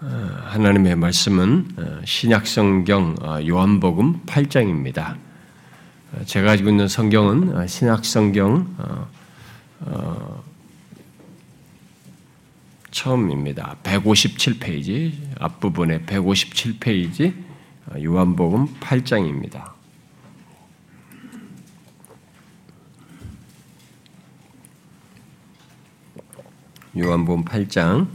하나님의 말씀은 신약성경 요한복음 8장입니다. 제가 가지고 있는 성경은 신약성경 처음입니다. 157페이지 앞부분에 157페이지 요한복음 8장입니다. 요한복음 8장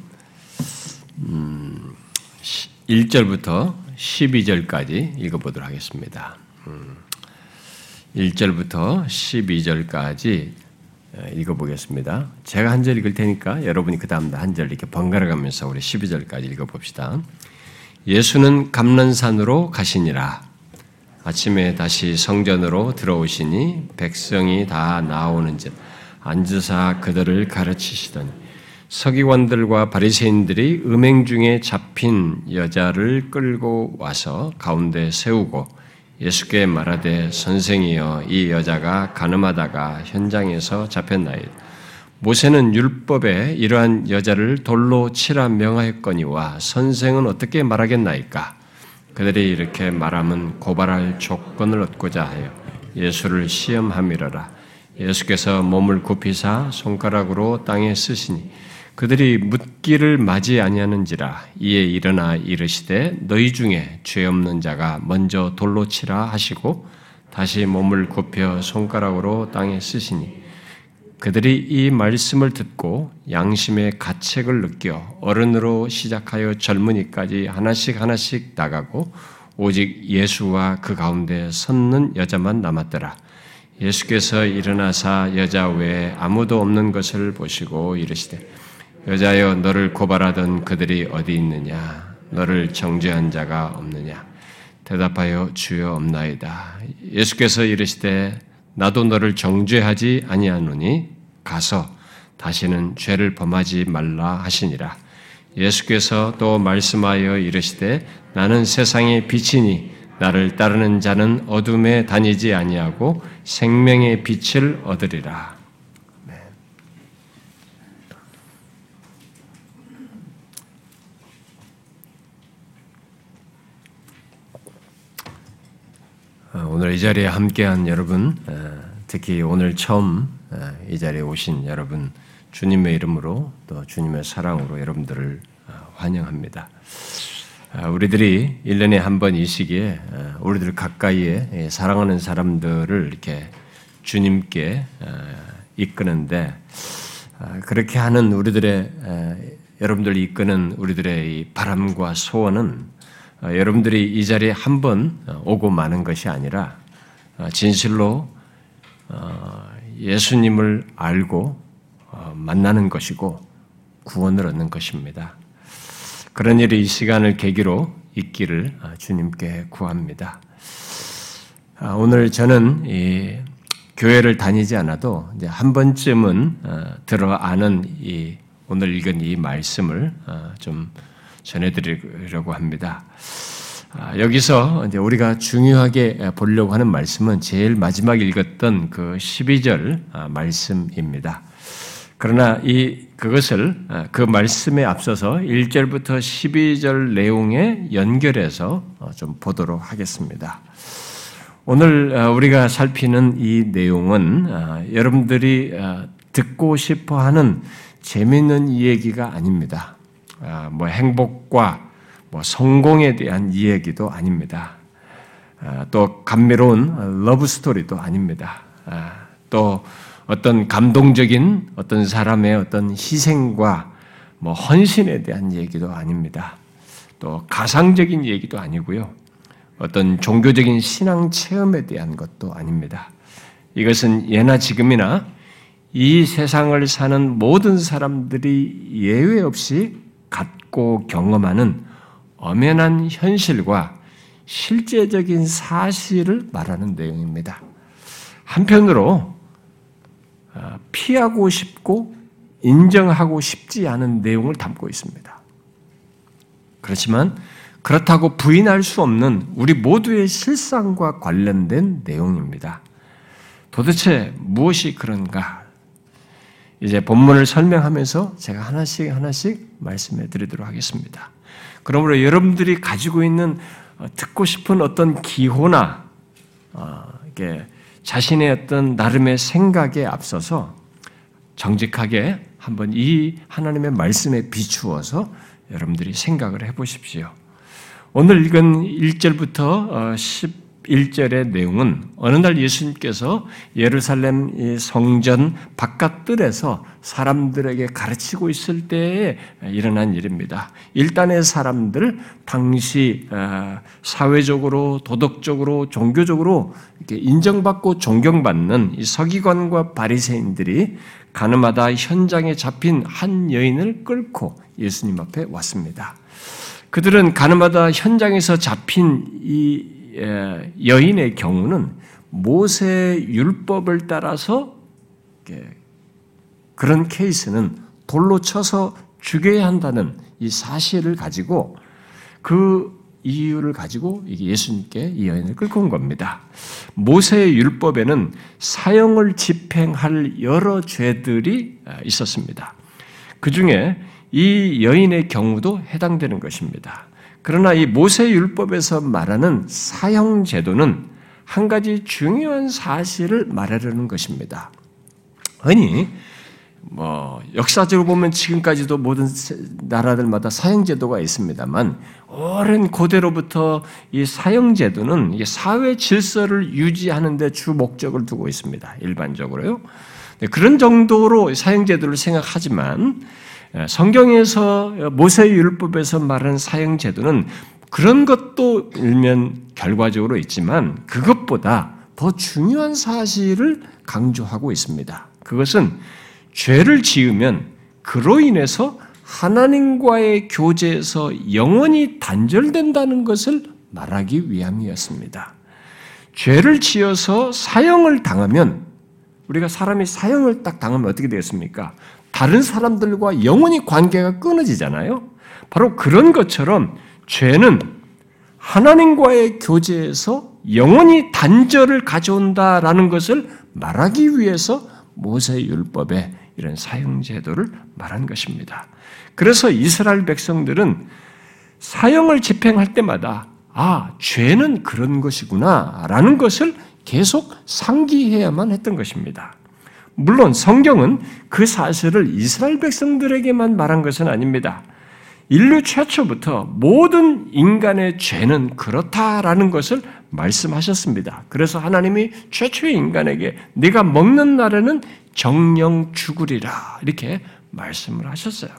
1절부터 12절까지 읽어보도록 하겠습니다. 1절부터 12절까지 읽어보겠습니다. 제가 한 절 읽을 테니까 여러분이 그 다음 한 절 이렇게 번갈아 가면서 우리 12절까지 읽어봅시다. 예수는 감난산으로 가시니라. 아침에 다시 성전으로 들어오시니 백성이 다 나오는즉 앉으사 그들을 가르치시더니 서기관들과 바리새인들이 음행 중에 잡힌 여자를 끌고 와서 가운데 세우고 예수께 말하되 선생이여 이 여자가 간음하다가 현장에서 잡혔나이다. 모세는 율법에 이러한 여자를 돌로 치라 명하였거니와 선생은 어떻게 말하겠나이까? 그들이 이렇게 말함은 고발할 조건을 얻고자 하여 예수를 시험함이러라. 예수께서 몸을 굽히사 손가락으로 땅에 쓰시니 그들이 묻기를 맞이 아니하는지라. 이에 일어나 이르시되 너희 중에 죄 없는 자가 먼저 돌로 치라 하시고 다시 몸을 굽혀 손가락으로 땅에 쓰시니 그들이 이 말씀을 듣고 양심의 가책을 느껴 어른으로 시작하여 젊은이까지 하나씩 하나씩 나가고 오직 예수와 그 가운데 섰는 여자만 남았더라. 예수께서 일어나사 여자 외에 아무도 없는 것을 보시고 이르시되 여자여 너를 고발하던 그들이 어디 있느냐? 너를 정죄한 자가 없느냐? 대답하여 주여 없나이다. 예수께서 이르시되 나도 너를 정죄하지 아니하노니 가서 다시는 죄를 범하지 말라 하시니라. 예수께서 또 말씀하여 이르시되 나는 세상의 빛이니 나를 따르는 자는 어둠에 다니지 아니하고 생명의 빛을 얻으리라. 오늘 이 자리에 함께한 여러분, 특히 오늘 처음 이 자리에 오신 여러분, 주님의 이름으로 또 주님의 사랑으로 여러분들을 환영합니다. 우리들이 1년에 한 번 이 시기에 우리들 가까이에 사랑하는 사람들을 이렇게 주님께 이끄는데, 그렇게 하는 여러분들이 이끄는 우리들의 이 바람과 소원은 여러분들이 이 자리에 한 번 오고 마는 것이 아니라 진실로 예수님을 알고 만나는 것이고 구원을 얻는 것입니다. 그런 일이 이 시간을 계기로 있기를 주님께 구합니다. 오늘 저는 이 교회를 다니지 않아도 이제 한 번쯤은 들어 아는 이 오늘 읽은 이 말씀을 좀 전해드리려고 합니다. 여기서 이제 우리가 중요하게 보려고 하는 말씀은 제일 마지막에 읽었던 그 12절 말씀입니다. 그러나 그 말씀에 앞서서 1절부터 12절 내용에 연결해서 좀 보도록 하겠습니다. 오늘 우리가 살피는 이 내용은 여러분들이 듣고 싶어 하는 재미있는 이야기가 아닙니다. 행복과 성공에 대한 이야기도 아닙니다. 또 감미로운 러브 스토리도 아닙니다. 또 어떤 감동적인 어떤 사람의 어떤 희생과 헌신에 대한 얘기도 아닙니다. 또 가상적인 얘기도 아니고요. 어떤 종교적인 신앙 체험에 대한 것도 아닙니다. 이것은 예나 지금이나 이 세상을 사는 모든 사람들이 예외 없이 갖고 경험하는 엄연한 현실과 실제적인 사실을 말하는 내용입니다. 한편으로 피하고 싶고 인정하고 싶지 않은 내용을 담고 있습니다. 그렇지만 그렇다고 부인할 수 없는 우리 모두의 실상과 관련된 내용입니다. 도대체 무엇이 그런가? 이제 본문을 설명하면서 제가 하나씩 말씀해 드리도록 하겠습니다. 그러므로 여러분들이 가지고 있는 듣고 싶은 어떤 기호나 이게 자신의 어떤 나름의 생각에 앞서서 정직하게 한번 이 하나님의 말씀에 비추어서 여러분들이 생각을 해보십시오. 오늘 읽은 1절부터 11절의 내용은 어느 날 예수님께서 예루살렘 성전 바깥들에서 사람들에게 가르치고 있을 때에 일어난 일입니다. 일단의 사람들, 당시 사회적으로, 도덕적으로, 종교적으로 이렇게 인정받고 존경받는 이 서기관과 바리새인들이 가늠하다 현장에 잡힌 한 여인을 끌고 예수님 앞에 왔습니다. 그들은 가늠하다 현장에서 잡힌 이 여인의 경우는 모세의 율법을 따라서 그런 케이스는 돌로 쳐서 죽여야 한다는 이 사실을 가지고 그 이유를 가지고 예수님께 이 여인을 끌고 온 겁니다. 모세의 율법에는 사형을 집행할 여러 죄들이 있었습니다. 그 중에 이 여인의 경우도 해당되는 것입니다. 그러나 이 모세율법에서 말하는 사형제도는 한 가지 중요한 사실을 말하려는 것입니다. 흔히 역사적으로 보면 지금까지도 모든 나라들마다 사형제도가 있습니다만 오랜 고대로부터 이 사형제도는 사회 질서를 유지하는 데 주 목적을 두고 있습니다. 일반적으로요. 그런 정도로 사형제도를 생각하지만 성경에서 모세율법에서 말하는 사형제도는 그런 것도 일면 결과적으로 있지만 그것보다 더 중요한 사실을 강조하고 있습니다. 그것은 죄를 지으면 그로 인해서 하나님과의 교제에서 영원히 단절된다는 것을 말하기 위함이었습니다. 죄를 지어서 사형을 당하면 우리가 사람이 사형을 딱 당하면 어떻게 되겠습니까? 다른 사람들과 영원히 관계가 끊어지잖아요. 바로 그런 것처럼 죄는 하나님과의 교제에서 영원히 단절을 가져온다라는 것을 말하기 위해서 모세율법에 이런 사형제도를 말한 것입니다. 그래서 이스라엘 백성들은 사형을 집행할 때마다 아, 죄는 그런 것이구나라는 것을 계속 상기해야만 했던 것입니다. 물론 성경은 그 사실을 이스라엘 백성들에게만 말한 것은 아닙니다. 인류 최초부터 모든 인간의 죄는 그렇다라는 것을 말씀하셨습니다. 그래서 하나님이 최초의 인간에게 네가 먹는 날에는 정령 죽으리라 이렇게 말씀을 하셨어요.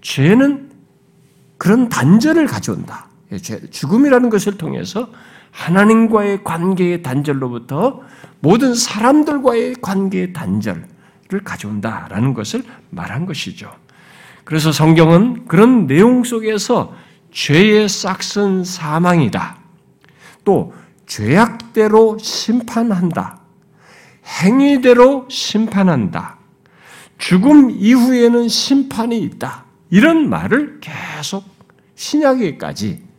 죄는 그런 단절을 가져온다. 죽음이라는 것을 통해서 하나님과의 관계의 단절로부터 모든 사람들과의 관계의 단절을 가져온다라는 것을 말한 것이죠. 그래서 성경은 그런 내용 속에서 죄의 싹슨 사망이다. 또 죄악대로 심판한다. 행위대로 심판한다. 죽음 이후에는 심판이 있다. 이런 말을 계속 신약에까지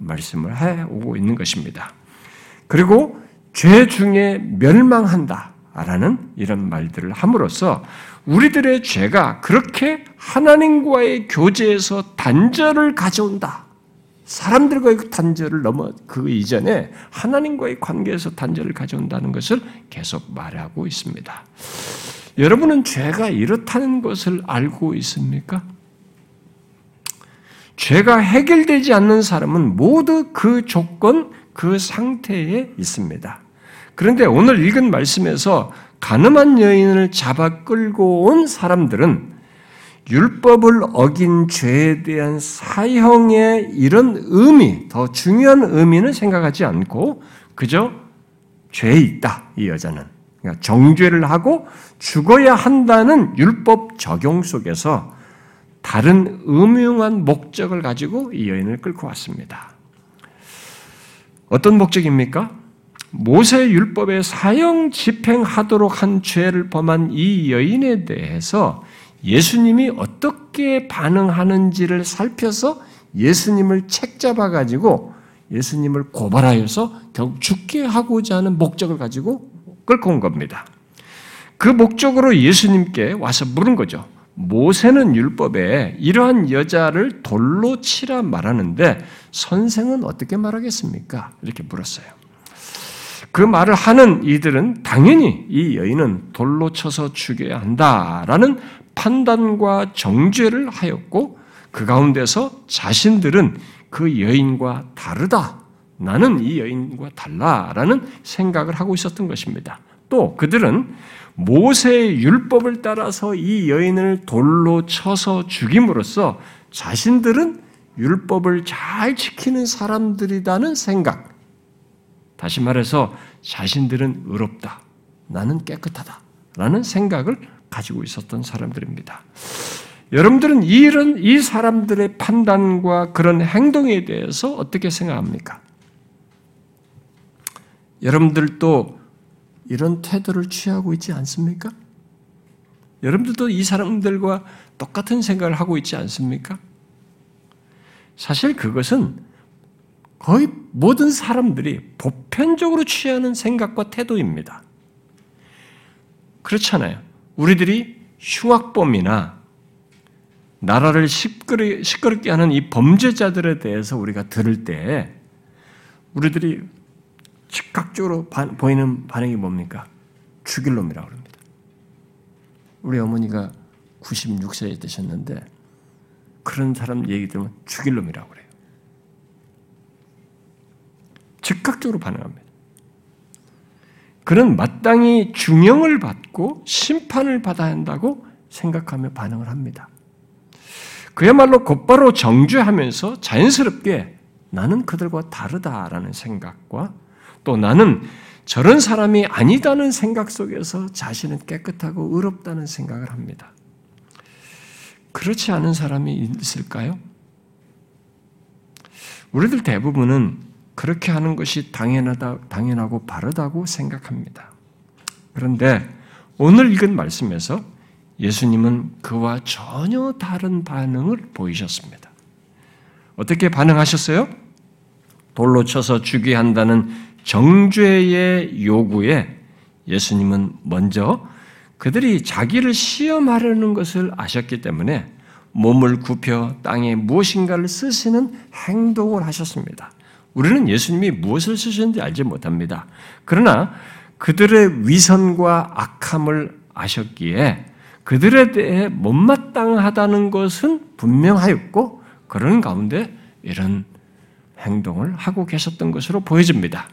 말씀을 해오고 있는 것입니다. 그리고 죄 중에 멸망한다 라는 이런 말들을 함으로써 우리들의 죄가 그렇게 하나님과의 교제에서 단절을 가져온다. 사람들과의 단절을 넘어 그 이전에 하나님과의 관계에서 단절을 가져온다는 것을 계속 말하고 있습니다. 여러분은 죄가 이렇다는 것을 알고 있습니까? 죄가 해결되지 않는 사람은 모두 그 조건, 그 상태에 있습니다. 그런데 오늘 읽은 말씀에서 가늠한 여인을 잡아 끌고 온 사람들은 율법을 어긴 죄에 대한 사형의 이런 의미, 더 중요한 의미는 생각하지 않고 그저 죄에 있다, 이 여자는. 그러니까 정죄를 하고 죽어야 한다는 율법 적용 속에서 다른 음흉한 목적을 가지고 이 여인을 끌고 왔습니다. 어떤 목적입니까? 모세 율법에 사형 집행하도록 한 죄를 범한 이 여인에 대해서 예수님이 어떻게 반응하는지를 살펴서 예수님을 책잡아 가지고 예수님을 고발하여서 결국 죽게 하고자 하는 목적을 가지고 끌고 온 겁니다. 그 목적으로 예수님께 와서 물은 거죠. 모세는 율법에 이러한 여자를 돌로 치라 말하는데 선생은 어떻게 말하겠습니까? 이렇게 물었어요. 그 말을 하는 이들은 당연히 이 여인은 돌로 쳐서 죽여야 한다라는 판단과 정죄를 하였고 그 가운데서 자신들은 그 여인과 다르다. 나는 이 여인과 달라라는 생각을 하고 있었던 것입니다. 또 그들은 모세의 율법을 따라서 이 여인을 돌로 쳐서 죽임으로써 자신들은 율법을 잘 지키는 사람들이라는 생각. 다시 말해서 자신들은 의롭다. 나는 깨끗하다. 라는 생각을 가지고 있었던 사람들입니다. 여러분들은 이 사람들의 판단과 그런 행동에 대해서 어떻게 생각합니까? 여러분들도 이런 태도를 취하고 있지 않습니까? 여러분들도 이 사람들과 똑같은 생각을 하고 있지 않습니까? 사실 그것은 거의 모든 사람들이 보편적으로 취하는 생각과 태도입니다. 그렇잖아요. 우리들이 흉악범이나 나라를 시끄럽게 하는 이 범죄자들에 대해서 우리가 들을 때 우리들이 즉각적으로 보이는 반응이 뭡니까? 죽일 놈이라고 합니다. 우리 어머니가 96세 되셨는데 그런 사람 얘기 들으면 죽일 놈이라고 그래요. 즉각적으로 반응합니다. 그는 마땅히 중형을 받고 심판을 받아야 한다고 생각하며 반응을 합니다. 그야말로 곧바로 정죄하면서 자연스럽게 나는 그들과 다르다라는 생각과 또 나는 저런 사람이 아니다는 생각 속에서 자신은 깨끗하고 의롭다는 생각을 합니다. 그렇지 않은 사람이 있을까요? 우리들 대부분은 그렇게 하는 것이 당연하고 바르다고 생각합니다. 그런데 오늘 읽은 말씀에서 예수님은 그와 전혀 다른 반응을 보이셨습니다. 어떻게 반응하셨어요? 돌로 쳐서 죽여야 한다는 정죄의 요구에 예수님은 먼저 그들이 자기를 시험하려는 것을 아셨기 때문에 몸을 굽혀 땅에 무엇인가를 쓰시는 행동을 하셨습니다. 우리는 예수님이 무엇을 쓰시는지 알지 못합니다. 그러나 그들의 위선과 악함을 아셨기에 그들에 대해 못마땅하다는 것은 분명하였고 그런 가운데 이런 행동을 하고 계셨던 것으로 보여집니다.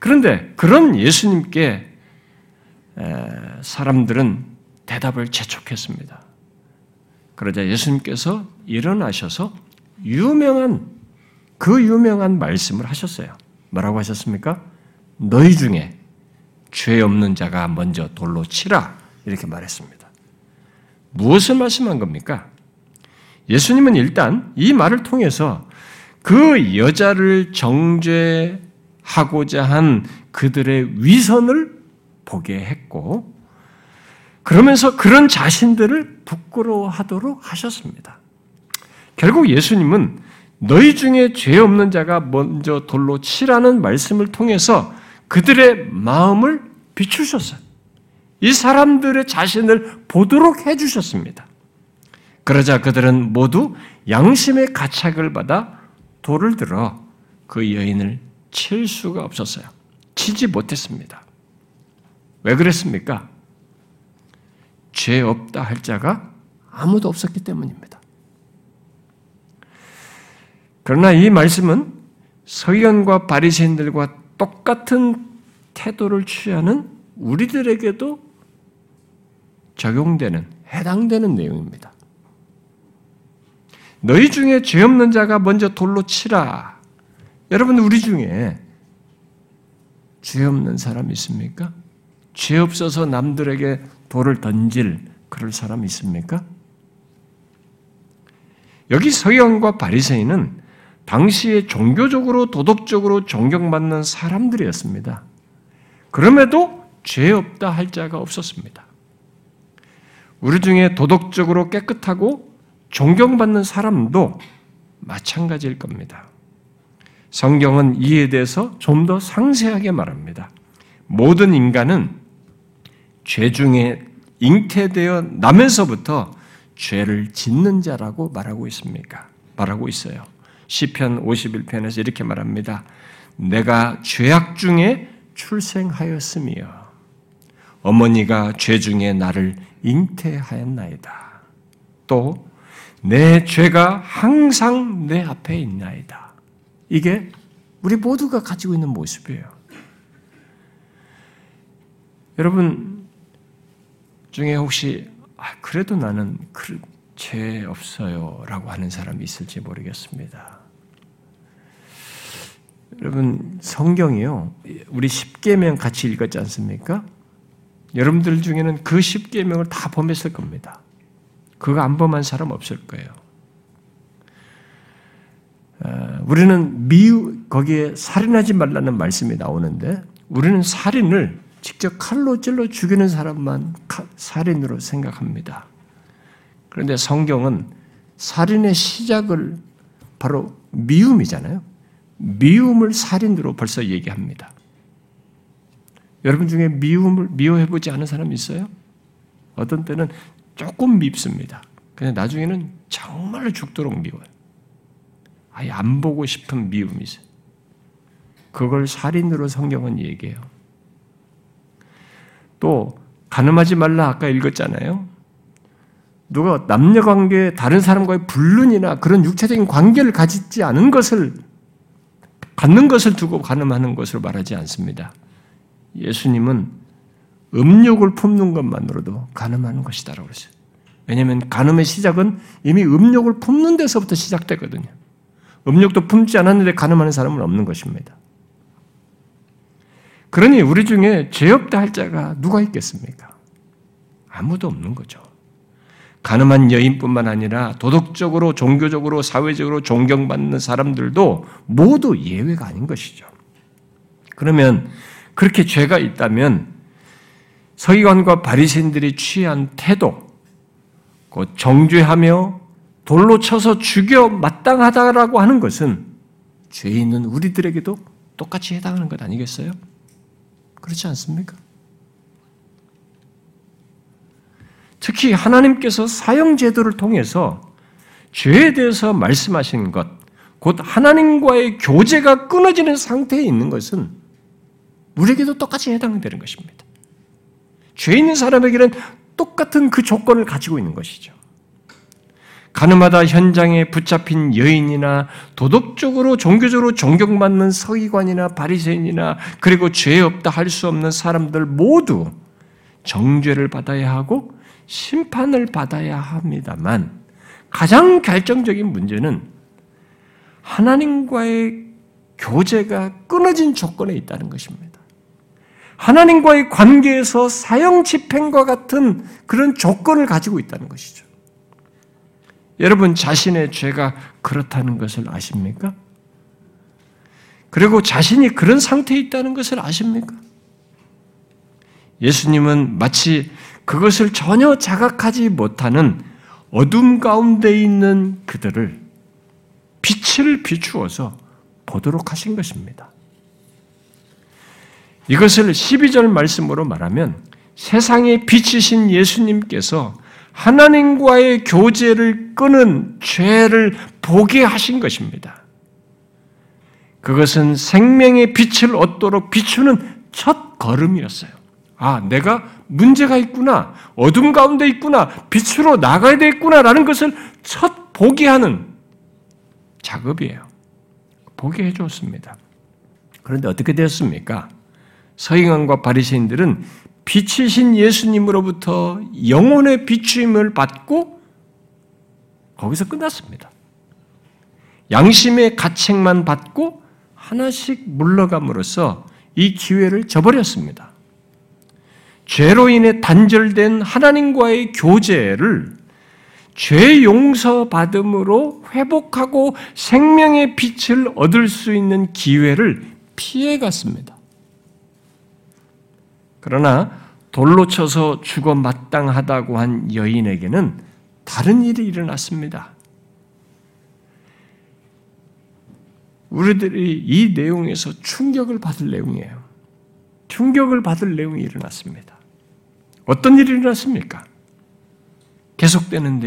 그런데 그런 예수님께 사람들은 대답을 재촉했습니다. 그러자 예수님께서 일어나셔서 유명한 말씀을 하셨어요. 뭐라고 하셨습니까? 너희 중에 죄 없는 자가 먼저 돌로 치라 이렇게 말했습니다. 무엇을 말씀한 겁니까? 예수님은 일단 이 말을 통해서 그 여자를 정죄 하고자 한 그들의 위선을 보게 했고 그러면서 그런 자신들을 부끄러워하도록 하셨습니다. 결국 예수님은 너희 중에 죄 없는 자가 먼저 돌로 치라는 말씀을 통해서 그들의 마음을 비추셨어요. 이 사람들의 자신을 보도록 해주셨습니다. 그러자 그들은 모두 양심의 가책을 받아 돌을 들어 그 여인을 칠 수가 없었어요. 치지 못했습니다. 왜 그랬습니까? 죄 없다 할 자가 아무도 없었기 때문입니다. 그러나 이 말씀은 서기관과 바리새인들과 똑같은 태도를 취하는 우리들에게도 해당되는 내용입니다. 너희 중에 죄 없는 자가 먼저 돌로 치라. 여러분, 우리 중에 죄 없는 사람이 있습니까? 죄 없어서 남들에게 돌을 던질 그럴 사람이 있습니까? 여기 서기관과 바리새인은 당시에 종교적으로 도덕적으로 존경받는 사람들이었습니다. 그럼에도 죄 없다 할 자가 없었습니다. 우리 중에 도덕적으로 깨끗하고 존경받는 사람도 마찬가지일 겁니다. 성경은 이에 대해서 좀 더 상세하게 말합니다. 모든 인간은 죄 중에 잉태되어 나면서부터 죄를 짓는 자라고 말하고 있어요. 시편 51편에서 이렇게 말합니다. 내가 죄악 중에 출생하였으며 어머니가 죄 중에 나를 잉태하였나이다. 또 내 죄가 항상 내 앞에 있나이다. 이게 우리 모두가 가지고 있는 모습이에요. 여러분 중에 혹시 그래도 나는 죄 없어요 라고 하는 사람이 있을지 모르겠습니다. 여러분 성경이요. 우리 십계명 같이 읽었지 않습니까? 여러분들 중에는 그 십계명을 다 범했을 겁니다. 그거 안 범한 사람 없을 거예요. 우리는 거기에 살인하지 말라는 말씀이 나오는데 우리는 살인을 직접 칼로 찔러 죽이는 사람만 살인으로 생각합니다. 그런데 성경은 살인의 시작을 바로 미움이잖아요. 미움을 살인으로 벌써 얘기합니다. 여러분 중에 미움을 미워해보지 않은 사람 있어요? 어떤 때는 조금 밉습니다. 근데 나중에는 정말로 죽도록 미워요. 아예 안 보고 싶은 미움이 있어요. 그걸 살인으로 성경은 얘기해요. 또 가늠하지 말라 아까 읽었잖아요. 누가 남녀관계에 다른 사람과의 불륜이나 그런 육체적인 관계를 가지지 않은 것을 갖는 것을 두고 가늠하는 것으로 말하지 않습니다. 예수님은 음욕을 품는 것만으로도 가늠하는 것이다라고 그랬어요. 왜냐하면 가늠의 시작은 이미 음욕을 품는 데서부터 시작되거든요. 음욕도 품지 않았는데 가늠하는 사람은 없는 것입니다. 그러니 우리 중에 죄 없다 할 자가 누가 있겠습니까? 아무도 없는 거죠. 가늠한 여인뿐만 아니라 도덕적으로, 종교적으로, 사회적으로 존경받는 사람들도 모두 예외가 아닌 것이죠. 그러면 그렇게 죄가 있다면 서기관과 바리새인들이 취한 태도, 곧 정죄하며 돌로 쳐서 죽여 마땅하다라고 하는 것은 죄 있는 우리들에게도 똑같이 해당하는 것 아니겠어요? 그렇지 않습니까? 특히 하나님께서 사형제도를 통해서 죄에 대해서 말씀하신 것, 곧 하나님과의 교제가 끊어지는 상태에 있는 것은 우리에게도 똑같이 해당되는 것입니다. 죄 있는 사람에게는 똑같은 그 조건을 가지고 있는 것이죠. 가늠하다 현장에 붙잡힌 여인이나 도덕적으로 종교적으로 존경받는 서기관이나 바리새인이나 그리고 죄 없다 할 수 없는 사람들 모두 정죄를 받아야 하고 심판을 받아야 합니다만 가장 결정적인 문제는 하나님과의 교제가 끊어진 조건에 있다는 것입니다. 하나님과의 관계에서 사형 집행과 같은 그런 조건을 가지고 있다는 것이죠. 여러분 자신의 죄가 그렇다는 것을 아십니까? 그리고 자신이 그런 상태에 있다는 것을 아십니까? 예수님은 마치 그것을 전혀 자각하지 못하는 어둠 가운데 있는 그들을 빛을 비추어서 보도록 하신 것입니다. 이것을 12절 말씀으로 말하면 세상의 빛이신 예수님께서 하나님과의 교제를 끊은 죄를 보게 하신 것입니다. 그것은 생명의 빛을 얻도록 비추는 첫 걸음이었어요. 아, 내가 문제가 있구나, 어둠 가운데 있구나, 빛으로 나가야 되겠구나라는 것을 첫 보게 하는 작업이에요. 보게 해줬습니다. 그런데 어떻게 되었습니까? 서기관과 바리새인들은 빛이신 예수님으로부터 영혼의 비추임을 받고 거기서 끝났습니다. 양심의 가책만 받고 하나씩 물러감으로써 이 기회를 저버렸습니다. 죄로 인해 단절된 하나님과의 교제를 죄 용서받음으로 회복하고 생명의 빛을 얻을 수 있는 기회를 피해갔습니다. 그러나 돌로 쳐서 죽어 마땅하다고 한 여인에게는 다른 일이 일어났습니다. 우리들이 이 내용에서 충격을 받을 내용이에요. 충격을 받을 내용이 일어났습니다. 어떤 일이 일어났습니까? 계속되는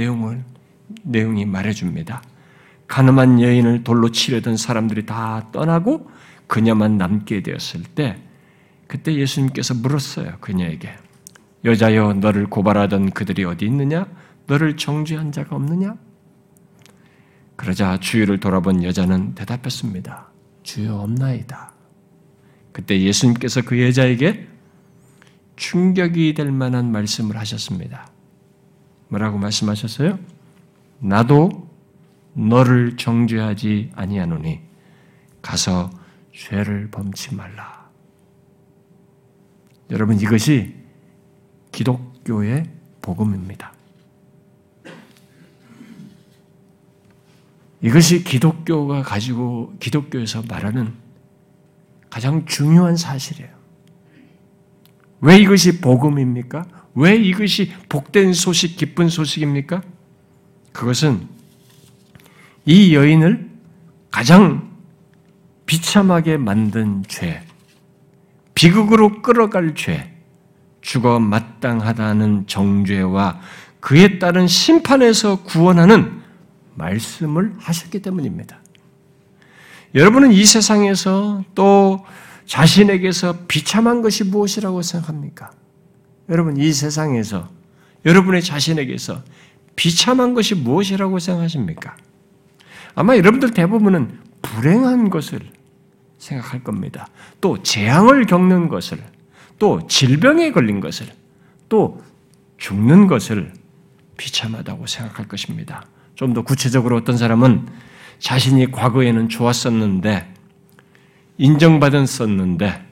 내용이 말해줍니다. 가늠한 여인을 돌로 치려던 사람들이 다 떠나고 그녀만 남게 되었을 때 그때 예수님께서 물었어요. 그녀에게. 여자여 너를 고발하던 그들이 어디 있느냐? 너를 정죄한 자가 없느냐? 그러자 주위를 돌아본 여자는 대답했습니다. 주여 없나이다. 그때 예수님께서 그 여자에게 충격이 될 만한 말씀을 하셨습니다. 뭐라고 말씀하셨어요? 나도 너를 정죄하지 아니하노니 가서 죄를 범치 말라. 여러분 이것이 기독교의 복음입니다. 이것이 기독교가 가지고 기독교에서 말하는 가장 중요한 사실이에요. 왜 이것이 복음입니까? 왜 이것이 복된 소식, 기쁜 소식입니까? 그것은 이 여인을 가장 비참하게 만든 죄, 비극으로 끌어갈 죄, 죽어 마땅하다는 정죄와 그에 따른 심판에서 구원하는 말씀을 하셨기 때문입니다. 여러분은 이 세상에서 또 자신에게서 비참한 것이 무엇이라고 생각합니까? 여러분 이 세상에서 여러분의 자신에게서 비참한 것이 무엇이라고 생각하십니까? 아마 여러분들 대부분은 불행한 것을 생각할 겁니다. 또 재앙을 겪는 것을, 또 질병에 걸린 것을, 또 죽는 것을 비참하다고 생각할 것입니다. 좀 더 구체적으로 어떤 사람은 자신이 과거에는 좋았었는데, 인정받았었는데,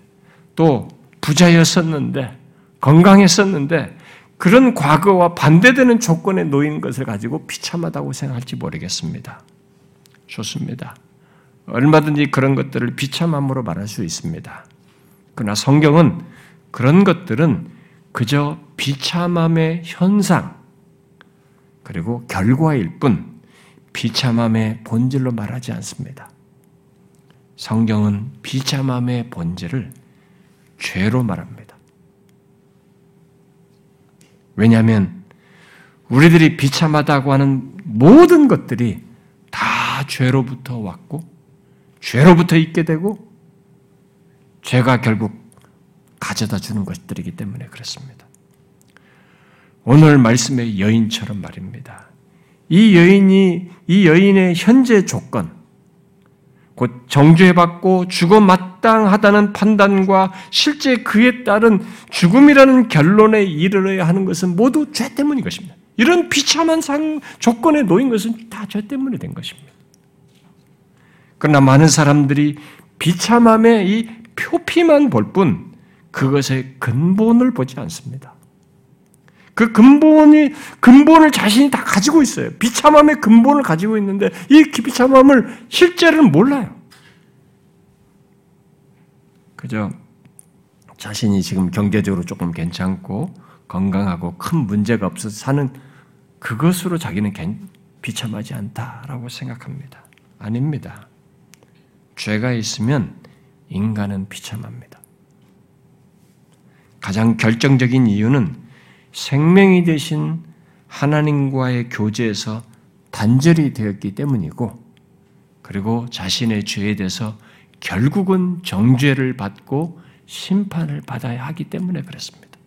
또 부자였었는데, 건강했었는데 그런 과거와 반대되는 조건에 놓인 것을 가지고 비참하다고 생각할지 모르겠습니다. 좋습니다. 얼마든지 그런 것들을 비참함으로 말할 수 있습니다. 그러나 성경은 그런 것들은 그저 비참함의 현상 그리고 결과일 뿐 비참함의 본질로 말하지 않습니다. 성경은 비참함의 본질을 죄로 말합니다. 왜냐하면 우리들이 비참하다고 하는 모든 것들이 다 죄로부터 왔고 죄로부터 있게 되고 죄가 결국 가져다 주는 것들이기 때문에 그렇습니다. 오늘 말씀의 여인처럼 말입니다. 이 여인의 현재 조건, 곧 정죄받고 죽어 마땅하다는 판단과 실제 그에 따른 죽음이라는 결론에 이르러야 하는 것은 모두 죄 때문인 것입니다. 이런 비참한 조건에 놓인 것은 다 죄 때문에 된 것입니다. 그러나 많은 사람들이 비참함의 이 표피만 볼 뿐 그것의 근본을 보지 않습니다. 그 근본을 자신이 다 가지고 있어요. 비참함의 근본을 가지고 있는데 이 비참함을 실제로는 몰라요. 그저 자신이 지금 경제적으로 조금 괜찮고 건강하고 큰 문제가 없어서 사는 그것으로 자기는 비참하지 않다라고 생각합니다. 아닙니다. 죄가 있으면 인간은 비참합니다. 가장 결정적인 이유는 생명이 되신 하나님과의 교제에서 단절이 되었기 때문이고 그리고 자신의 죄에 대해서 결국은 정죄를 받고 심판을 받아야 하기 때문에 그렇습니다.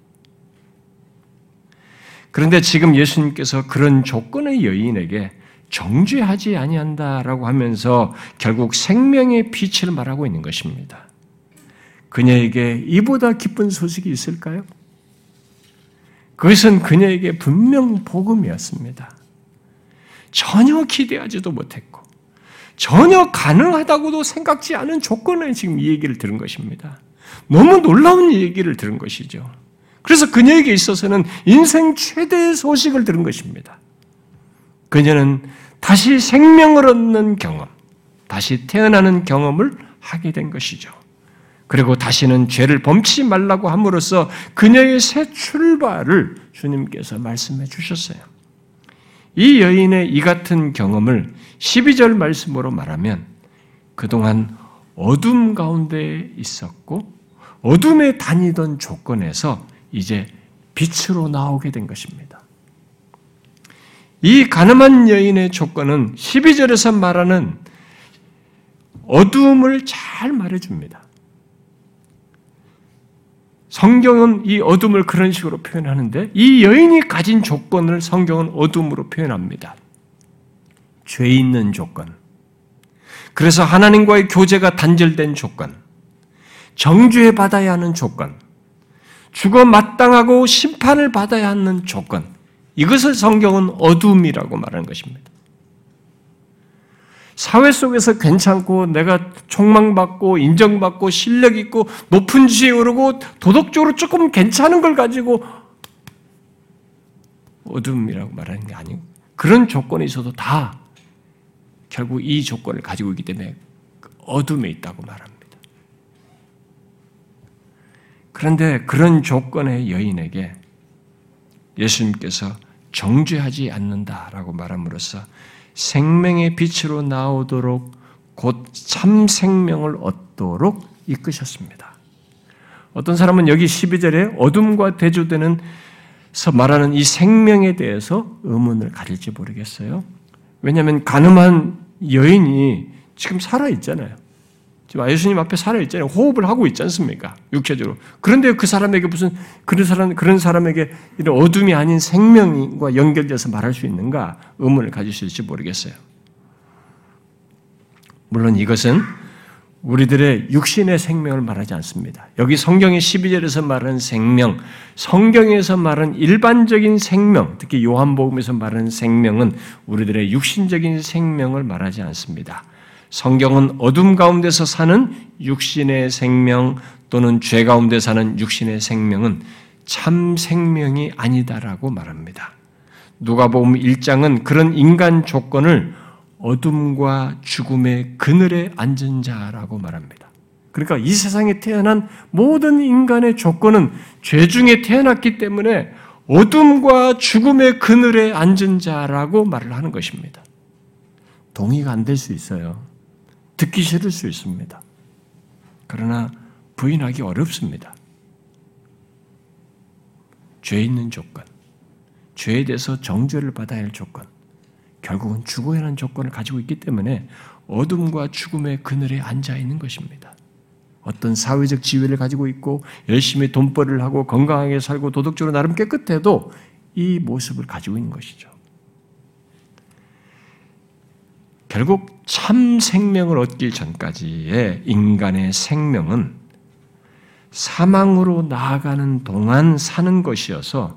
그런데 지금 예수님께서 그런 조건의 여인에게 정죄하지 아니한다라고 하면서 결국 생명의 빛을 말하고 있는 것입니다. 그녀에게 이보다 기쁜 소식이 있을까요? 그것은 그녀에게 분명 복음이었습니다. 전혀 기대하지도 못했고 전혀 가능하다고도 생각지 않은 조건에 지금 이 얘기를 들은 것입니다. 너무 놀라운 얘기를 들은 것이죠. 그래서 그녀에게 있어서는 인생 최대의 소식을 들은 것입니다. 그녀는 다시 생명을 얻는 경험, 다시 태어나는 경험을 하게 된 것이죠. 그리고 다시는 죄를 범치 말라고 함으로써 그녀의 새 출발을 주님께서 말씀해 주셨어요. 이 여인의 이 같은 경험을 12절 말씀으로 말하면 그동안 어둠 가운데 있었고 어둠에 다니던 조건에서 이제 빛으로 나오게 된 것입니다. 이 가늠한 여인의 조건은 12절에서 말하는 어두움을 잘 말해줍니다. 성경은 이 어둠을 그런 식으로 표현하는데 이 여인이 가진 조건을 성경은 어둠으로 표현합니다. 죄 있는 조건, 그래서 하나님과의 교제가 단절된 조건, 정죄받아야 하는 조건, 죽어 마땅하고 심판을 받아야 하는 조건, 이것을 성경은 어둠이라고 말하는 것입니다. 사회 속에서 괜찮고 내가 촉망받고 인정받고 실력 있고 높은 지위에 오르고 도덕적으로 조금 괜찮은 걸 가지고 어둠이라고 말하는 게 아니고, 그런 조건이 있어도 다 결국 이 조건을 가지고 있기 때문에 어둠에 있다고 말합니다. 그런데 그런 조건의 여인에게 예수님께서 정죄하지 않는다라고 말함으로써 생명의 빛으로 나오도록 곧 참 생명을 얻도록 이끄셨습니다. 어떤 사람은 여기 12절에 어둠과 대조되는서 말하는 이 생명에 대해서 의문을 가질지 모르겠어요. 왜냐하면 가늠한 여인이 지금 살아있잖아요. 지금 예수님 앞에 살아있잖아요. 호흡을 하고 있지 않습니까? 육체적으로. 그런데 그 사람에게 무슨 그런 사람에게 이런 어둠이 아닌 생명과 연결돼서 말할 수 있는가? 의문을 가질 수 있을지 모르겠어요. 물론 이것은 우리들의 육신의 생명을 말하지 않습니다. 여기 성경의 12절에서 말하는 생명, 성경에서 말하는 일반적인 생명, 특히 요한복음에서 말하는 생명은 우리들의 육신적인 생명을 말하지 않습니다. 성경은 어둠 가운데서 사는 육신의 생명 또는 죄 가운데 사는 육신의 생명은 참 생명이 아니다라고 말합니다. 누가복음 1장은 그런 인간 조건을 어둠과 죽음의 그늘에 앉은 자라고 말합니다. 그러니까 이 세상에 태어난 모든 인간의 조건은 죄 중에 태어났기 때문에 어둠과 죽음의 그늘에 앉은 자라고 말을 하는 것입니다. 동의가 안 될 수 있어요. 듣기 싫을 수 있습니다. 그러나 부인하기 어렵습니다. 죄 있는 조건, 죄에 대해서 정죄를 받아야 할 조건, 결국은 죽어야 하는 조건을 가지고 있기 때문에 어둠과 죽음의 그늘에 앉아 있는 것입니다. 어떤 사회적 지위를 가지고 있고 열심히 돈벌이를 하고 건강하게 살고 도덕적으로 나름 깨끗해도 이 모습을 가지고 있는 것이죠. 결국 참 생명을 얻기 전까지의 인간의 생명은 사망으로 나아가는 동안 사는 것이어서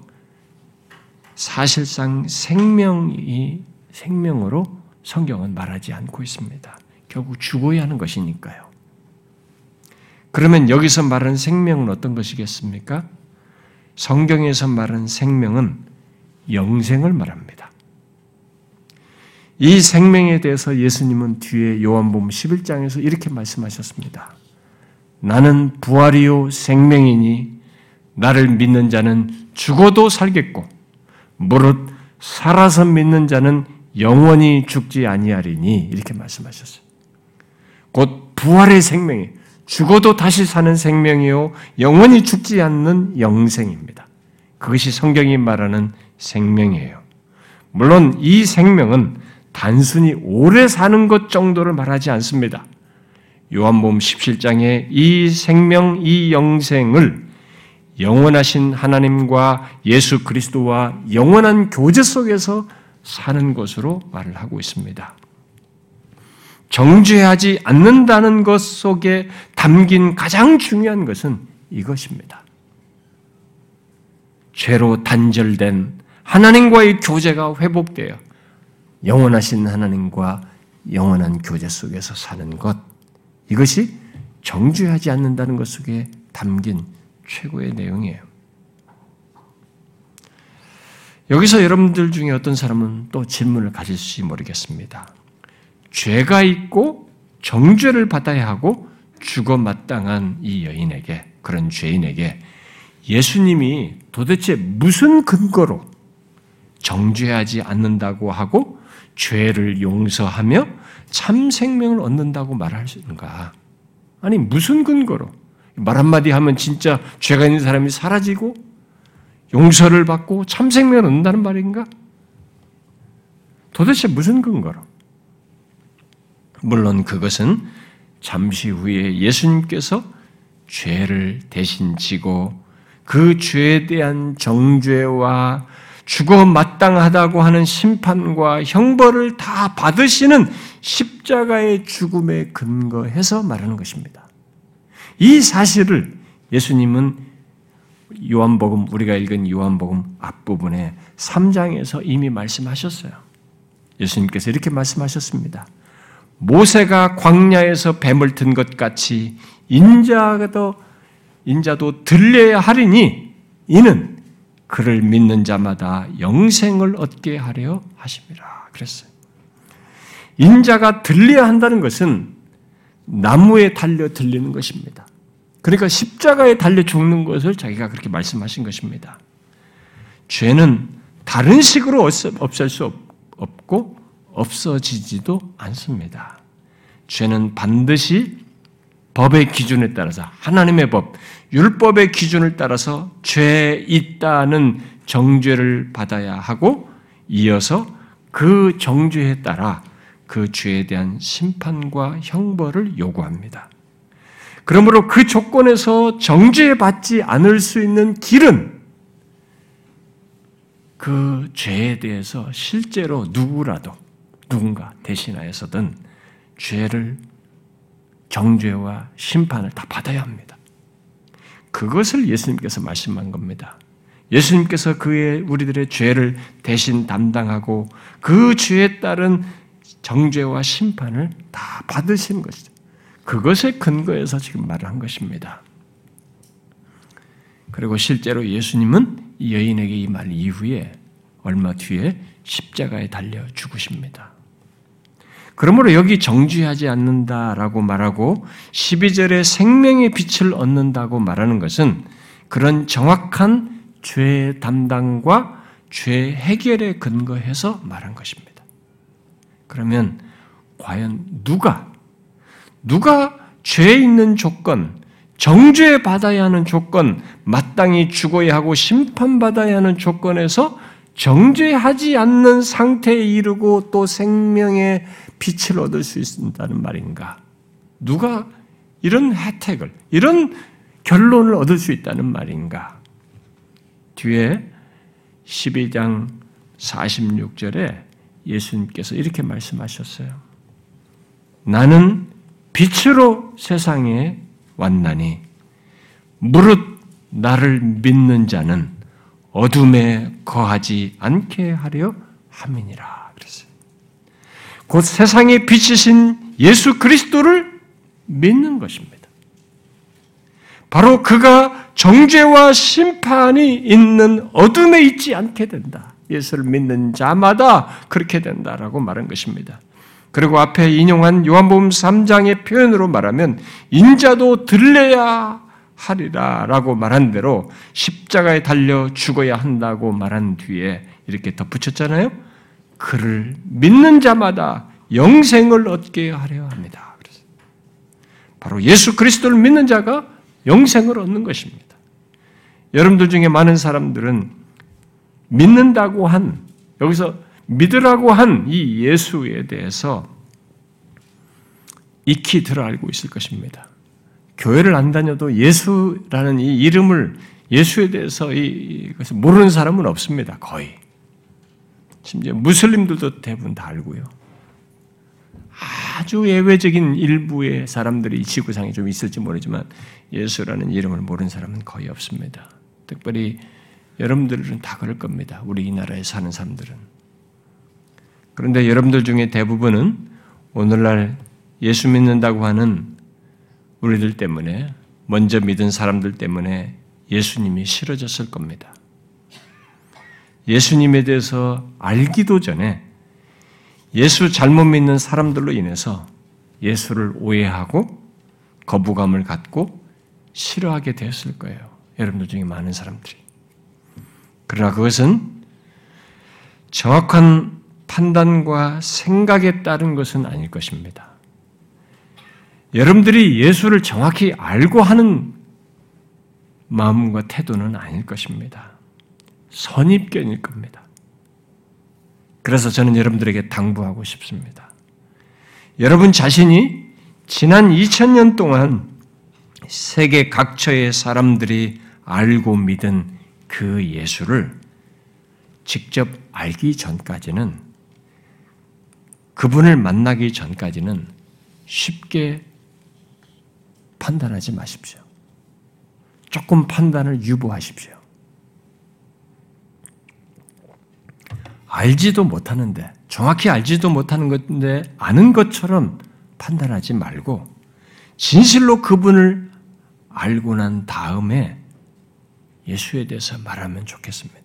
사실상 생명으로 성경은 말하지 않고 있습니다. 결국 죽어야 하는 것이니까요. 그러면 여기서 말하는 생명은 어떤 것이겠습니까? 성경에서 말하는 생명은 영생을 말합니다. 이 생명에 대해서 예수님은 뒤에 요한복음 11장에서 이렇게 말씀하셨습니다. 나는 부활이요 생명이니 나를 믿는 자는 죽어도 살겠고 무릇 살아서 믿는 자는 영원히 죽지 아니하리니, 이렇게 말씀하셨어요. 곧 부활의 생명이 죽어도 다시 사는 생명이요 영원히 죽지 않는 영생입니다. 그것이 성경이 말하는 생명이에요. 물론 이 생명은 단순히 오래 사는 것 정도를 말하지 않습니다. 요한복음 17장에 이 생명, 이 영생을 영원하신 하나님과 예수 그리스도와 영원한 교제 속에서 사는 것으로 말을 하고 있습니다. 정죄하지 않는다는 것 속에 담긴 가장 중요한 것은 이것입니다. 죄로 단절된 하나님과의 교제가 회복되어 영원하신 하나님과 영원한 교제 속에서 사는 것, 이것이 정죄하지 않는다는 것 속에 담긴 최고의 내용이에요. 여기서 여러분들 중에 어떤 사람은 또 질문을 가질지 모르겠습니다. 죄가 있고 정죄를 받아야 하고 죽어 마땅한 이 여인에게, 그런 죄인에게 예수님이 도대체 무슨 근거로 정죄하지 않는다고 하고 죄를 용서하며 참 생명을 얻는다고 말할 수 있는가? 아니 무슨 근거로? 말 한마디 하면 진짜 죄가 있는 사람이 사라지고 용서를 받고 참 생명을 얻는다는 말인가? 도대체 무슨 근거로? 물론 그것은 잠시 후에 예수님께서 죄를 대신 지고 그 죄에 대한 정죄와 죽어 마땅하다고 하는 심판과 형벌을 다 받으시는 십자가의 죽음에 근거해서 말하는 것입니다. 이 사실을 예수님은 요한복음, 우리가 읽은 요한복음 앞부분에 3장에서 이미 말씀하셨어요. 예수님께서 이렇게 말씀하셨습니다. 모세가 광야에서 뱀을 든 것 같이 인자도 들려야 하리니 이는 그를 믿는 자마다 영생을 얻게 하려 하심이라 그랬어요. 인자가 들려야 한다는 것은 나무에 달려 들리는 것입니다. 그러니까 십자가에 달려 죽는 것을 자기가 그렇게 말씀하신 것입니다. 죄는 다른 식으로 없앨 수 없고 없어지지도 않습니다. 죄는 반드시 법의 기준에 따라서 하나님의 법, 율법의 기준을 따라서 죄에 있다는 정죄를 받아야 하고 이어서 그 정죄에 따라 그 죄에 대한 심판과 형벌을 요구합니다. 그러므로 그 조건에서 정죄받지 않을 수 있는 길은 그 죄에 대해서 실제로 누군가 대신하여서든 죄를 정죄와 심판을 다 받아야 합니다. 그것을 예수님께서 말씀한 겁니다. 예수님께서 우리들의 죄를 대신 담당하고 그 죄에 따른 정죄와 심판을 다 받으시는 것이죠. 그것에 근거해서 지금 말을 한 것입니다. 그리고 실제로 예수님은 이 여인에게 이 말 이후에 얼마 뒤에 십자가에 달려 죽으십니다. 그러므로 여기 정죄하지 않는다라고 말하고 12절에 생명의 빛을 얻는다고 말하는 것은 그런 정확한 죄 담당과 죄 해결에 근거해서 말한 것입니다. 그러면 과연 누가 죄에 있는 조건, 정죄 받아야 하는 조건, 마땅히 죽어야 하고 심판받아야 하는 조건에서 정죄하지 않는 상태에 이르고 또 생명의 빛을 얻을 수 있다는 말인가? 누가 이런 혜택을, 이런 결론을 얻을 수 있다는 말인가? 뒤에 12장 46절에 예수님께서 이렇게 말씀하셨어요. 나는 빛으로 세상에 왔나니 무릇 나를 믿는 자는 어둠에 거하지 않게 하려 함이니라 그랬어요. 곧 세상의 빛이신 예수 그리스도를 믿는 것입니다. 바로 그가 정죄와 심판이 있는 어둠에 있지 않게 된다. 예수를 믿는 자마다 그렇게 된다라고 말한 것입니다. 그리고 앞에 인용한 요한복음 3장의 표현으로 말하면 인자도 들려야 하리라라고 말한 대로 십자가에 달려 죽어야 한다고 말한 뒤에 이렇게 덧붙였잖아요. 그를 믿는 자마다 영생을 얻게 하려 합니다. 바로 예수 그리스도를 믿는 자가 영생을 얻는 것입니다. 여러분들 중에 많은 사람들은 믿는다고 한, 여기서 믿으라고 한 이 예수에 대해서 익히 들어 알고 있을 것입니다. 교회를 안 다녀도 예수라는 이 이름을, 예수에 대해서 이것을 모르는 사람은 없습니다. 거의. 심지어 무슬림들도 대부분 다 알고요. 아주 예외적인 일부의 사람들이 이 지구상에 좀 있을지 모르지만 예수라는 이름을 모르는 사람은 거의 없습니다. 특별히 여러분들은 다 그럴 겁니다. 우리 이 나라에 사는 사람들은. 그런데 여러분들 중에 대부분은 오늘날 예수 믿는다고 하는 우리들 때문에, 먼저 믿은 사람들 때문에 예수님이 싫어졌을 겁니다. 예수님에 대해서 알기도 전에 예수 잘못 믿는 사람들로 인해서 예수를 오해하고 거부감을 갖고 싫어하게 되었을 거예요. 여러분들 중에 많은 사람들이. 그러나 그것은 정확한 판단과 생각에 따른 것은 아닐 것입니다. 여러분들이 예수를 정확히 알고 하는 마음과 태도는 아닐 것입니다. 선입견일 겁니다. 그래서 저는 여러분들에게 당부하고 싶습니다. 여러분 자신이 지난 2000년 동안 세계 각처의 사람들이 알고 믿은 그 예수를 직접 알기 전까지는, 그분을 만나기 전까지는 쉽게 판단하지 마십시오. 조금 판단을 유보하십시오. 알지도 못하는데, 정확히 알지도 못하는 건데 아는 것처럼 판단하지 말고 진실로 그분을 알고 난 다음에 예수에 대해서 말하면 좋겠습니다.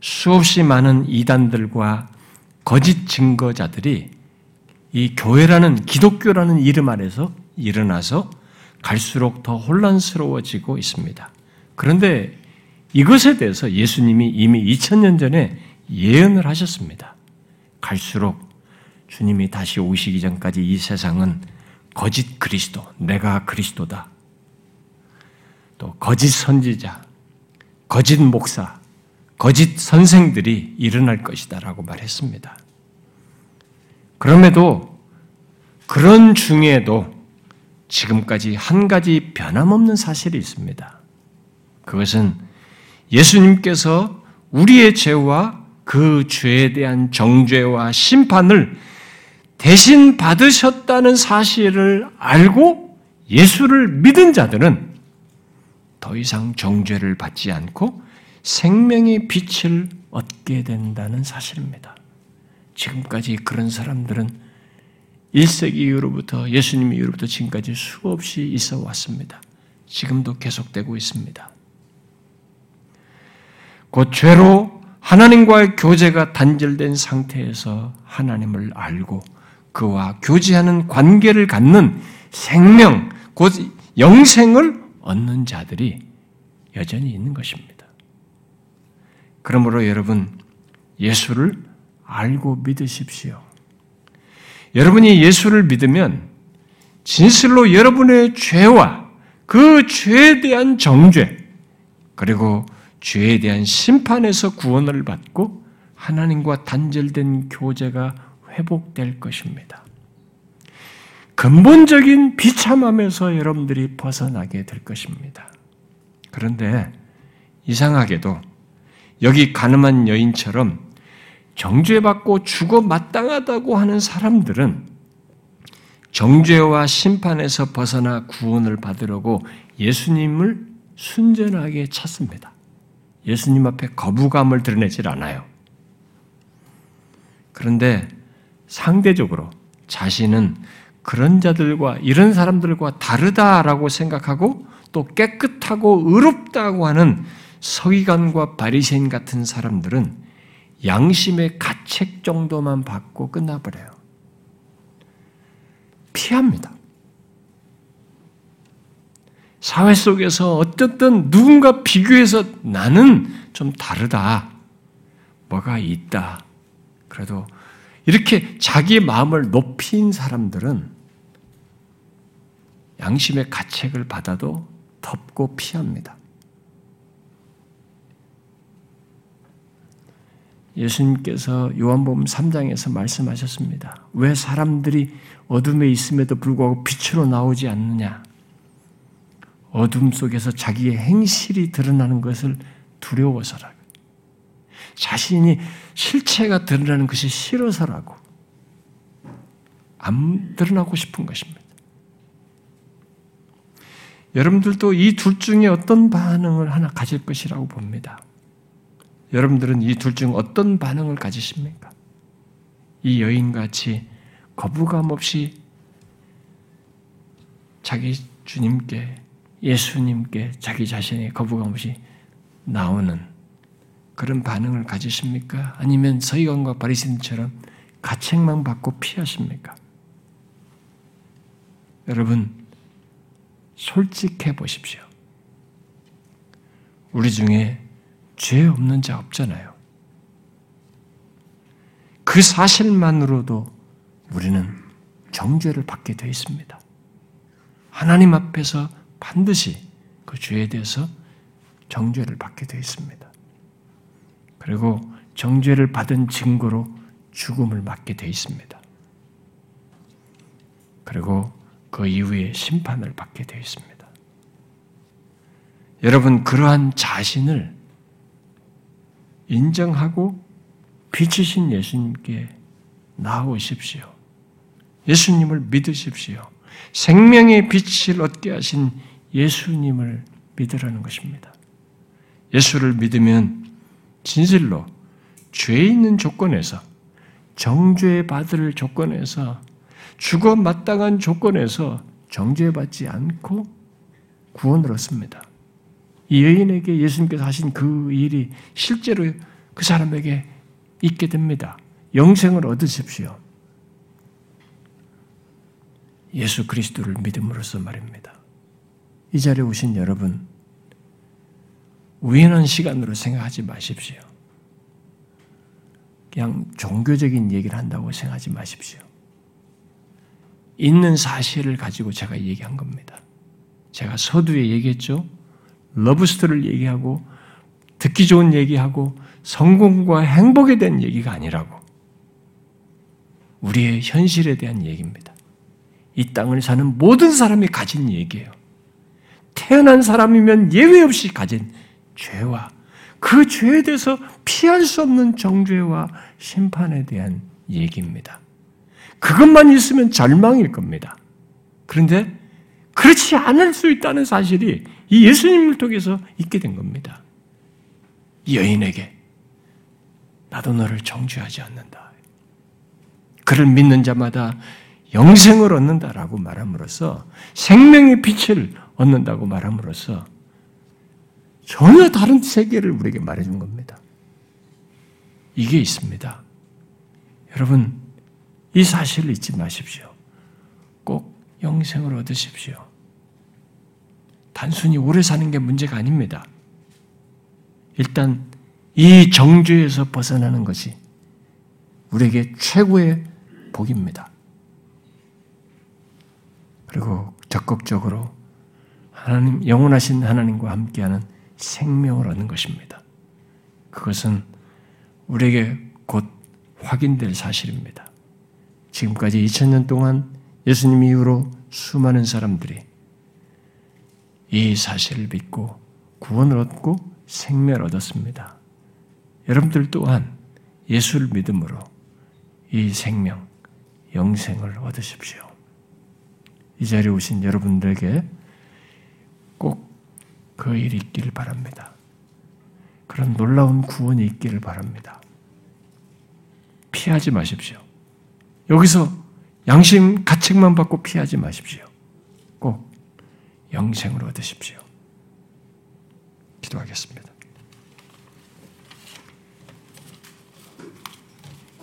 수없이 많은 이단들과 거짓 증거자들이 이 교회라는, 기독교라는 이름 아래서 일어나서 갈수록 더 혼란스러워지고 있습니다. 그런데 이것에 대해서 예수님이 이미 2000년 전에 예언을 하셨습니다. 갈수록 주님이 다시 오시기 전까지 이 세상은 거짓 그리스도, 내가 그리스도다, 또 거짓 선지자, 거짓 목사, 거짓 선생들이 일어날 것이다라고 말했습니다. 그럼에도, 그런 중에도 지금까지 한 가지 변함없는 사실이 있습니다. 그것은 예수님께서 우리의 죄와 그 죄에 대한 정죄와 심판을 대신 받으셨다는 사실을 알고 예수를 믿은 자들은 더 이상 정죄를 받지 않고 생명의 빛을 얻게 된다는 사실입니다. 지금까지 그런 사람들은 1세기 이후로부터, 예수님 이후로부터 지금까지 수없이 있어 왔습니다. 지금도 계속되고 있습니다. 곧 죄로 하나님과의 교제가 단절된 상태에서 하나님을 알고 그와 교제하는 관계를 갖는 생명, 곧 영생을 얻는 자들이 여전히 있는 것입니다. 그러므로 여러분, 예수를 알고 믿으십시오. 여러분이 예수를 믿으면 진실로 여러분의 죄와 그 죄에 대한 정죄, 그리고 죄에 대한 심판에서 구원을 받고 하나님과 단절된 교제가 회복될 것입니다. 근본적인 비참함에서 여러분들이 벗어나게 될 것입니다. 그런데 이상하게도 여기 가늠한 여인처럼 정죄받고 죽어 마땅하다고 하는 사람들은 정죄와 심판에서 벗어나 구원을 받으려고 예수님을 순전하게 찾습니다. 예수님 앞에 거부감을 드러내질 않아요. 그런데 상대적으로 자신은 그런 자들과, 이런 사람들과 다르다라고 생각하고 또 깨끗하고 의롭다고 하는 서기관과 바리새인 같은 사람들은 양심의 가책 정도만 받고 끝나버려요. 피합니다. 사회 속에서 어쨌든 누군가 비교해서 나는 좀 다르다, 뭐가 있다, 그래도 이렇게 자기의 마음을 높인 사람들은 양심의 가책을 받아도 덮고 피합니다. 예수님께서 요한복음 3장에서 말씀하셨습니다. 왜 사람들이 어둠에 있음에도 불구하고 빛으로 나오지 않느냐? 어둠 속에서 자기의 행실이 드러나는 것을 두려워서라고. 자신이 실체가 드러나는 것이 싫어서라고. 안 드러나고 싶은 것입니다. 여러분들도 이 둘 중에 어떤 반응을 하나 가질 것이라고 봅니다. 여러분들은 이 둘 중 어떤 반응을 가지십니까? 이 여인같이 거부감 없이 자기 주님께, 예수님께 자기 자신의 거부감 없이 나오는 그런 반응을 가지십니까? 아니면 서기관과 바리새인처럼 가책만 받고 피하십니까? 여러분, 솔직해 보십시오. 우리 중에 죄 없는 자 없잖아요. 그 사실만으로도 우리는 정죄를 받게 되어 있습니다. 하나님 앞에서 반드시 그 죄에 대해서 정죄를 받게 되어 있습니다. 그리고 정죄를 받은 증거로 죽음을 맞게 돼 있습니다. 그리고 그 이후에 심판을 받게 돼 있습니다. 여러분, 그러한 자신을 인정하고 빛이신 예수님께 나아오십시오. 예수님을 믿으십시오. 생명의 빛을 얻게 하신 예수님을 믿으라는 것입니다. 예수를 믿으면 진실로 죄 있는 조건에서, 정죄받을 조건에서, 죽어 마땅한 조건에서 정죄받지 않고 구원을 얻습니다. 이 여인에게 예수님께서 하신 그 일이 실제로 그 사람에게 있게 됩니다. 영생을 얻으십시오. 예수 그리스도를 믿음으로써 말입니다. 이 자리에 오신 여러분, 우연한 시간으로 생각하지 마십시오. 그냥 종교적인 얘기를 한다고 생각하지 마십시오. 있는 사실을 가지고 제가 얘기한 겁니다. 제가 서두에 얘기했죠. 러브스토리를 얘기하고 듣기 좋은 얘기하고 성공과 행복에 대한 얘기가 아니라고. 우리의 현실에 대한 얘기입니다. 이 땅을 사는 모든 사람이 가진 얘기예요. 태어난 사람이면 예외 없이 가진 죄와 그 죄에 대해서 피할 수 없는 정죄와 심판에 대한 얘기입니다. 그것만 있으면 절망일 겁니다. 그런데 그렇지 않을 수 있다는 사실이 이 예수님을 통해서 있게 된 겁니다. 이 여인에게 나도 너를 정죄하지 않는다. 그를 믿는 자마다 영생을 얻는다라고 말함으로써, 생명의 빛을 얻는다고 말함으로써 전혀 다른 세계를 우리에게 말해준 겁니다. 이게 있습니다. 여러분, 이 사실을 잊지 마십시오. 꼭 영생을 얻으십시오. 단순히 오래 사는 게 문제가 아닙니다. 일단 이 정죄에서 벗어나는 것이 우리에게 최고의 복입니다. 그리고 적극적으로 하나님, 영원하신 하나님과 함께하는 생명을 얻는 것입니다. 그것은 우리에게 곧 확인될 사실입니다. 지금까지 2000년 동안 예수님 이후로 수많은 사람들이 이 사실을 믿고 구원을 얻고 생명을 얻었습니다. 여러분들 또한 예수를 믿음으로 이 생명, 영생을 얻으십시오. 이 자리에 오신 여러분들에게 꼭 그 일이 있기를 바랍니다. 그런 놀라운 구원이 있기를 바랍니다. 피하지 마십시오. 여기서 양심 가책만 받고 피하지 마십시오. 꼭 영생을 얻으십시오. 기도하겠습니다.